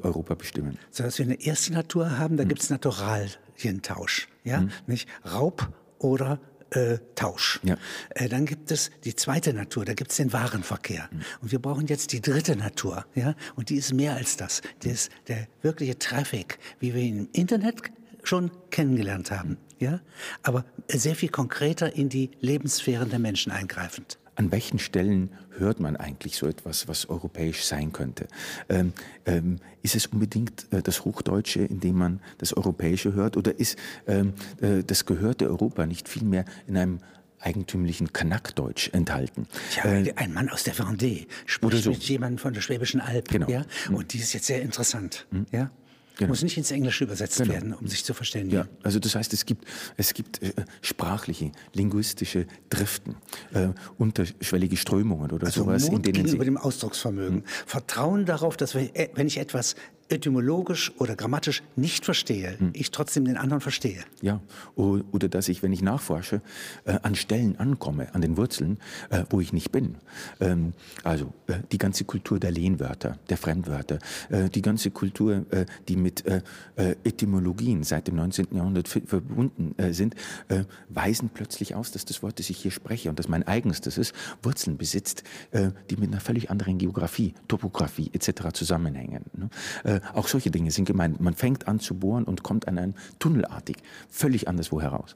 Europa bestimmen. So dass wir eine erste Natur haben, da hm. gibt es Naturalientausch, ja? hm. nicht Raub oder Äh, Tausch. Ja. Äh, dann gibt es die zweite Natur, da gibt es den Warenverkehr. Mhm. Und wir brauchen jetzt die dritte Natur. Ja? Und die ist mehr als das. Die mhm. ist der wirkliche Traffic, wie wir ihn im Internet schon kennengelernt haben. Mhm. Ja? Aber sehr viel konkreter in die Lebenssphären der Menschen eingreifend. An welchen Stellen hört man eigentlich so etwas, was europäisch sein könnte? Ähm, ähm, ist es unbedingt äh, das Hochdeutsche, in dem man das Europäische hört? Oder ist ähm, äh, das gehörte Europa nicht vielmehr in einem eigentümlichen Kanackdeutsch enthalten? Ja, äh, ein Mann aus der Vendée spricht so mit jemandem von der Schwäbischen Alb. Genau. Ja? Und die ist jetzt sehr interessant. Mhm. Ja? Genau. Muss nicht ins Englische übersetzt genau. werden, um sich zu verständigen. Ja, also das heißt, es gibt, es gibt äh, sprachliche, linguistische Driften, äh, unterschwellige Strömungen oder also sowas. Mut in denen gegenüber dem Ausdrucksvermögen. Hm. Vertrauen darauf, dass wir, wenn ich etwas etymologisch oder grammatisch nicht verstehe, hm. ich trotzdem den anderen verstehe. Ja, oder dass ich, wenn ich nachforsche, äh, an Stellen ankomme, an den Wurzeln, äh, wo ich nicht bin. Ähm, also äh, die ganze Kultur der Lehnwörter, der Fremdwörter, äh, die ganze Kultur, äh, die mit äh, Etymologien seit dem neunzehnten Jahrhundert verbunden äh, sind, äh, weisen plötzlich aus, dass das Wort, das ich hier spreche und das mein eigenes, das ist, Wurzeln besitzt, äh, die mit einer völlig anderen Geografie, Topografie et cetera zusammenhängen. Ne? Äh, Auch solche Dinge sind gemeint. Man fängt an zu bohren und kommt an einen tunnelartig, völlig anderswo heraus.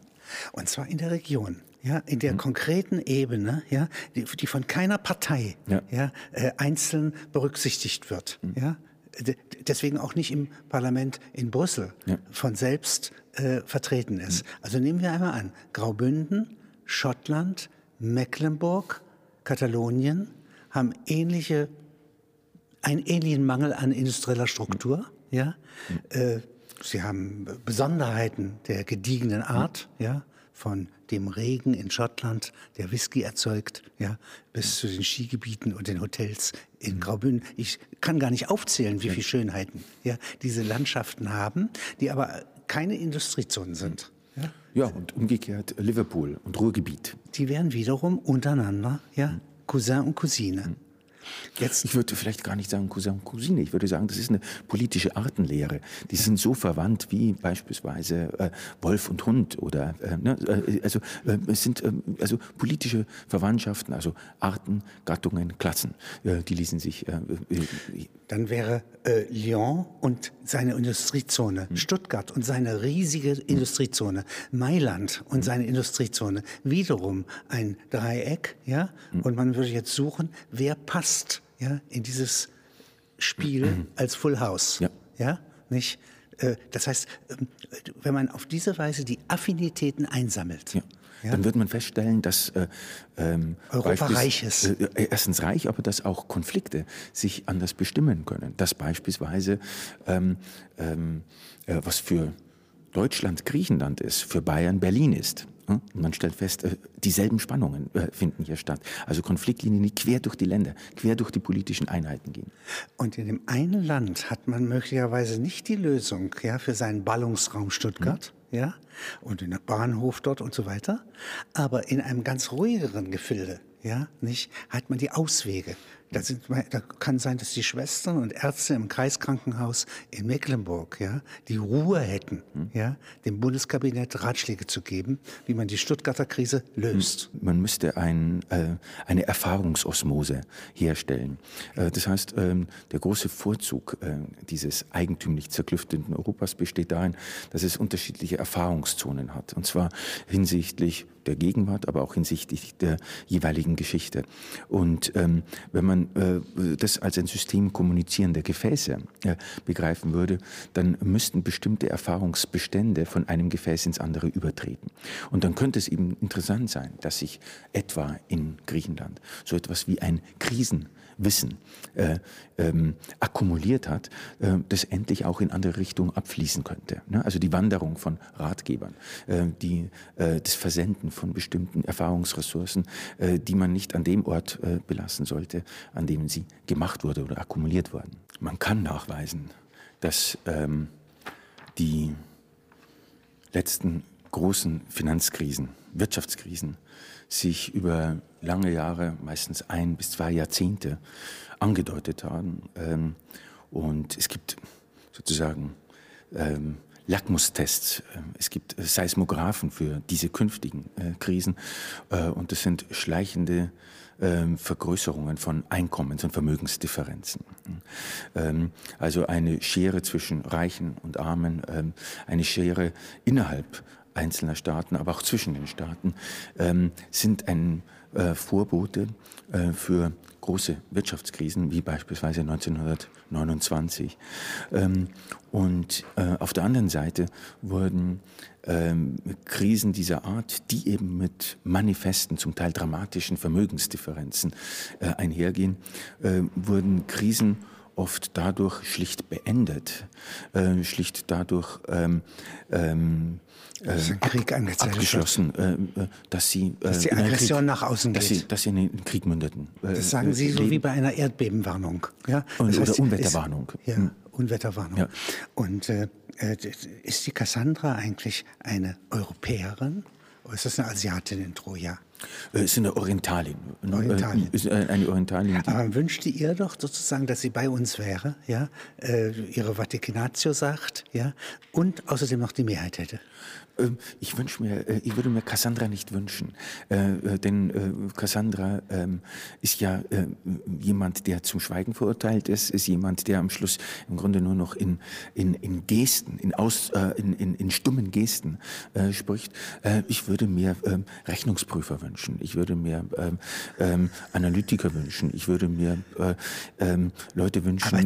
Und zwar in der Region, ja, in der mhm. konkreten Ebene, ja, die, die von keiner Partei ja. Ja, äh, einzeln berücksichtigt wird. Mhm. Ja? D- deswegen auch nicht im Parlament in Brüssel ja. von selbst äh, vertreten ist. Mhm. Also nehmen wir einmal an, Graubünden, Schottland, Mecklenburg, Katalonien haben ähnliche einen ähnlichen Mangel an industrieller Struktur. Ja? Äh, sie haben Besonderheiten der gediegenen Art, ja? Von dem Regen in Schottland, der Whisky erzeugt, ja? bis zu den Skigebieten und den Hotels in Graubünden. Ich kann gar nicht aufzählen, wie viele Schönheiten ja? diese Landschaften haben, die aber keine Industriezonen sind. Ja, ja und umgekehrt Liverpool und Ruhrgebiet. Die wären wiederum untereinander ja? Cousin und Cousine. Jetzt, ich würde vielleicht gar nicht sagen Cousin und Cousine, ich würde sagen, das ist eine politische Artenlehre. Die sind so verwandt wie beispielsweise äh, Wolf und Hund oder äh, ne, äh, also äh, es sind äh, also politische Verwandtschaften, also Arten, Gattungen, Klassen, äh, die ließen sich. Äh, äh, Dann wäre äh, Lyon und seine Industriezone, hm. Stuttgart und seine riesige hm. Industriezone, Mailand und hm. seine Industriezone, wiederum ein Dreieck, ja, hm. und man würde jetzt suchen, wer passt. Ja, in dieses Spiel als Full House. Ja. Ja, nicht? Das heißt, wenn man auf diese Weise die Affinitäten einsammelt, ja. Ja. Dann wird man feststellen, dass äh, ähm, Europa reich ist. Äh, erstens reich, aber dass auch Konflikte sich anders bestimmen können. Dass beispielsweise, ähm, ähm, äh, was für Deutschland Griechenland ist, für Bayern Berlin ist. Und man stellt fest, dieselben Spannungen finden hier statt. Also Konfliktlinien, die quer durch die Länder, quer durch die politischen Einheiten gehen. Und in dem einen Land hat man möglicherweise nicht die Lösung ja, für seinen Ballungsraum Stuttgart mhm. ja, und den Bahnhof dort und so weiter. Aber in einem ganz ruhigeren Gefilde ja, nicht, hat man die Auswege. Da, sind, da kann sein, dass die Schwestern und Ärzte im Kreiskrankenhaus in Mecklenburg ja, die Ruhe hätten, hm. ja, dem Bundeskabinett Ratschläge zu geben, wie man die Stuttgarter Krise löst. Man müsste ein, äh, eine Erfahrungsosmose herstellen. Äh, das heißt, ähm, der große Vorzug äh, dieses eigentümlich zerklüfteten Europas besteht darin, dass es unterschiedliche Erfahrungszonen hat. Und zwar hinsichtlich der Gegenwart, aber auch hinsichtlich der jeweiligen Geschichte. Und ähm, wenn man das als ein System kommunizierender Gefäße begreifen würde, dann müssten bestimmte Erfahrungsbestände von einem Gefäß ins andere übertreten. Und dann könnte es eben interessant sein, dass sich etwa in Griechenland so etwas wie ein Krisenwissen äh, ähm, akkumuliert hat, äh, das endlich auch in andere Richtungen abfließen könnte. Ne? Also die Wanderung von Ratgebern, äh, die, äh, das Versenden von bestimmten Erfahrungsressourcen, äh, die man nicht an dem Ort äh, belassen sollte, an dem sie gemacht wurde oder akkumuliert worden. Man kann nachweisen, dass ähm, die letzten großen Finanzkrisen, Wirtschaftskrisen, sich über lange Jahre, meistens ein bis zwei Jahrzehnte, angedeutet haben. Ähm, und es gibt sozusagen ähm, Lackmustests, es gibt Seismographen für diese künftigen äh, Krisen äh, und das sind schleichende Ähm, Vergrößerungen von Einkommens- und Vermögensdifferenzen. Ähm, also eine Schere zwischen Reichen und Armen, ähm, eine Schere innerhalb einzelner Staaten, aber auch zwischen den Staaten, ähm, sind ein äh, Vorbote äh, für große Wirtschaftskrisen, wie beispielsweise neunzehnhundertneunundzwanzig. Ähm, und äh, auf der anderen Seite wurden Ähm, Krisen dieser Art, die eben mit manifesten, zum Teil dramatischen Vermögensdifferenzen äh, einhergehen, äh, wurden Krisen oft dadurch schlicht beendet, äh, schlicht dadurch ähm, ähm, das ist Krieg ab, abgeschlossen, äh, dass sie dass die Aggression Krieg, nach außen dass geht, sie, dass sie in den Krieg mündeten. Äh, das sagen Sie so leben. Wie bei einer Erdbebenwarnung, ja? Und, das heißt, oder Unwetterwarnung. Ist, ja, Unwetterwarnung. Ja. Und äh, ist die Kassandra eigentlich eine Europäerin oder ist das eine Asiatin in Troja? Es ist eine Orientalin. Orientalin. Eine Orientalin. Aber man wünschte ihr doch sozusagen, dass sie bei uns wäre, ja? Äh, ihre Vaticinatio sagt, ja? Und außerdem noch die Mehrheit hätte. Ähm, ich wünsche mir, äh, ich würde mir Cassandra nicht wünschen, äh, denn äh, Cassandra äh, ist ja äh, jemand, der zum Schweigen verurteilt ist, ist jemand, der am Schluss im Grunde nur noch in, in, in Gesten, in, aus, äh, in, in, in stummen Gesten äh, spricht. Äh, ich würde mir äh, Rechnungsprüfer wünschen. Ich würde mir ähm, ähm, Analytiker wünschen. Ich würde mir äh, ähm, Leute wünschen, äh,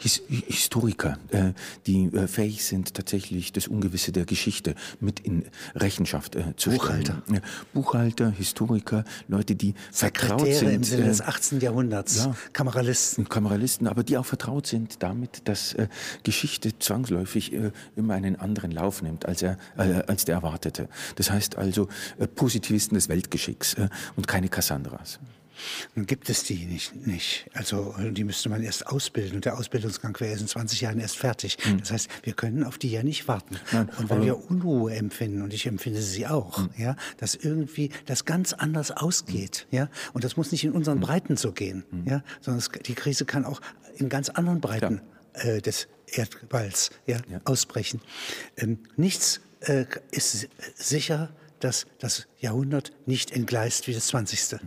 His Historiker, äh, die äh, fähig sind, tatsächlich das Ungewisse der Geschichte mit in Rechenschaft äh, zu Buchhalter. stellen. Buchhalter, Historiker, Leute, die Sekretäre vertraut sind. Im Sinne des achtzehnten Jahrhunderts, ja, Kameralisten. Kameralisten, aber die auch vertraut sind damit, dass äh, Geschichte zwangsläufig äh, immer einen anderen Lauf nimmt, als, er, äh, als der erwartete. Das heißt also, äh, Positivisten des Weltgeschicks. Geschicks und keine Kassandras. Nun gibt es die nicht, nicht. Also die müsste man erst ausbilden. Und der Ausbildungsgang wäre erst in zwanzig Jahren erst fertig. Mhm. Das heißt, wir können auf die ja nicht warten. Nein, und wenn wir Unruhe empfinden, und ich empfinde sie auch, mhm. ja, dass irgendwie das ganz anders ausgeht. Mhm. Ja? Und das muss nicht in unseren mhm. Breiten so gehen. Mhm. Ja? Sondern es, die Krise kann auch in ganz anderen Breiten äh, des Erdballs ja, ja. ausbrechen. Ähm, nichts äh, ist sicher, dass das Jahrhundert nicht entgleist wie das zwanzigste.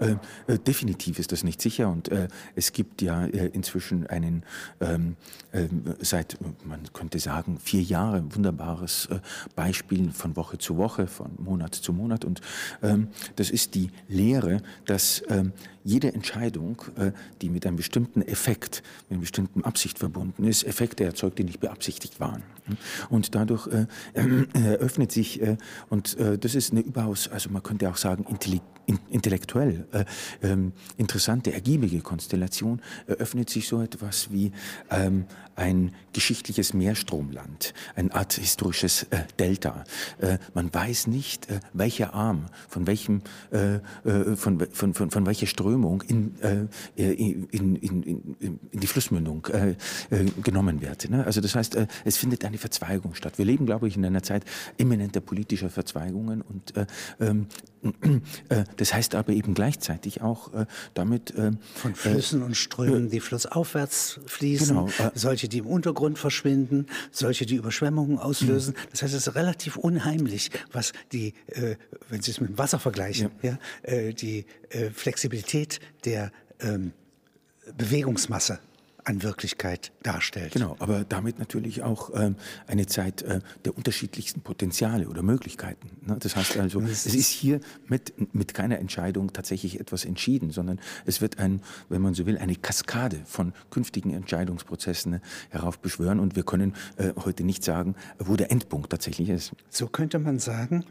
Äh, äh, definitiv ist das nicht sicher und äh, es gibt ja äh, inzwischen einen ähm, äh, seit, man könnte sagen, vier Jahre wunderbares äh, Beispiel von Woche zu Woche, von Monat zu Monat und ähm, das ist die Lehre, dass äh, jede Entscheidung, äh, die mit einem bestimmten Effekt, mit einer bestimmten Absicht verbunden ist, Effekte erzeugt, die nicht beabsichtigt waren. Und dadurch äh, äh, öffnet sich, äh, und äh, das ist eine überaus, also man könnte auch sagen, intelligent, intellektuell äh, ähm, interessante, ergiebige Konstellation eröffnet sich so etwas wie ähm, ein geschichtliches Meerstromland, eine Art historisches äh, Delta. Äh, man weiß nicht, äh, welcher Arm, von, welchem, äh, äh, von, von, von, von welcher Strömung in, äh, in, in, in, in die Flussmündung äh, äh, genommen wird. Ne? Also das heißt, äh, es findet eine Verzweigung statt. Wir leben, glaube ich, in einer Zeit imminenter politischer Verzweigungen und äh, ähm, äh, das heißt aber eben gleichzeitig auch äh, damit... Äh, Von Flüssen äh, und Strömen, die flussaufwärts fließen, genau, äh, solche, die im Untergrund verschwinden, solche, die Überschwemmungen auslösen. Ja. Das heißt, es ist relativ unheimlich, was die, äh, wenn Sie es mit dem Wasser vergleichen, ja. Ja, äh, die äh, Flexibilität der ähm, Bewegungsmasse an Wirklichkeit darstellt. Genau, aber damit natürlich auch ähm, eine Zeit äh, der unterschiedlichsten Potenziale oder Möglichkeiten. Ne? Das heißt also, es ist hier mit, mit keiner Entscheidung tatsächlich etwas entschieden, sondern es wird ein, wenn man so will, eine Kaskade von künftigen Entscheidungsprozessen ne, heraufbeschwören und wir können äh, heute nicht sagen, wo der Endpunkt tatsächlich ist. So könnte man sagen,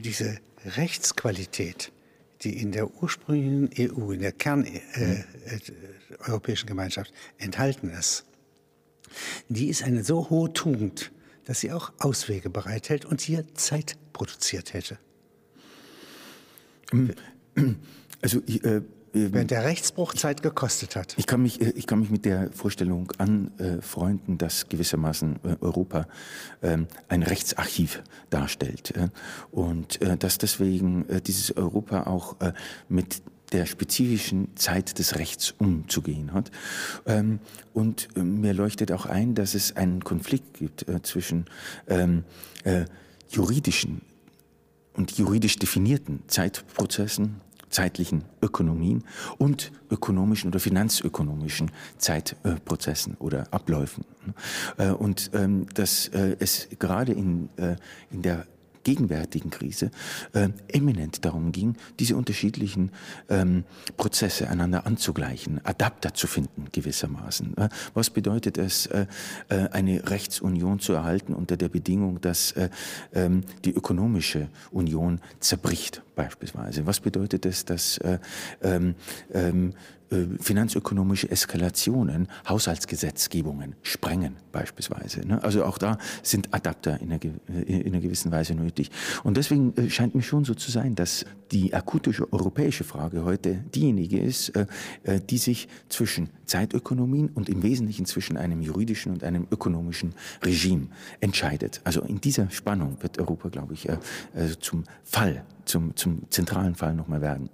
diese Rechtsqualität, die in der ursprünglichen E U, in der Kern-Europäischen äh, äh, Gemeinschaft enthalten ist, die ist eine so hohe Tugend, dass sie auch Auswege bereithält und hier Zeit produziert hätte. Also ich, äh Wenn der Rechtsbruch Zeit gekostet hat. Ich kann mich, ich kann mich mit der Vorstellung anfreunden, dass gewissermaßen Europa ein Rechtsarchiv darstellt und dass deswegen dieses Europa auch mit der spezifischen Zeit des Rechts umzugehen hat. Und mir leuchtet auch ein, dass es einen Konflikt gibt zwischen juridischen und juridisch definierten Zeitprozessen, zeitlichen Ökonomien und ökonomischen oder finanzökonomischen Zeitprozessen äh, oder Abläufen. Äh, und ähm, dass äh, es gerade in, äh, in der gegenwärtigen Krise äh, eminent darum ging, diese unterschiedlichen ähm, Prozesse einander anzugleichen, Adapter zu finden gewissermaßen. Äh, was bedeutet es, äh, eine Rechtsunion zu erhalten unter der Bedingung, dass äh, äh, die ökonomische Union zerbricht beispielsweise? Was bedeutet es, dass äh, ähm, ähm, finanzökonomische Eskalationen, Haushaltsgesetzgebungen sprengen beispielsweise. Also auch da sind Adapter in einer, in einer gewissen Weise nötig. Und deswegen scheint mir schon so zu sein, dass die akute europäische Frage heute diejenige ist, die sich zwischen Zeitökonomien und im Wesentlichen zwischen einem juridischen und einem ökonomischen Regime entscheidet. Also in dieser Spannung wird Europa, glaube ich, zum Fall, zum, zum zentralen Fall nochmal werden.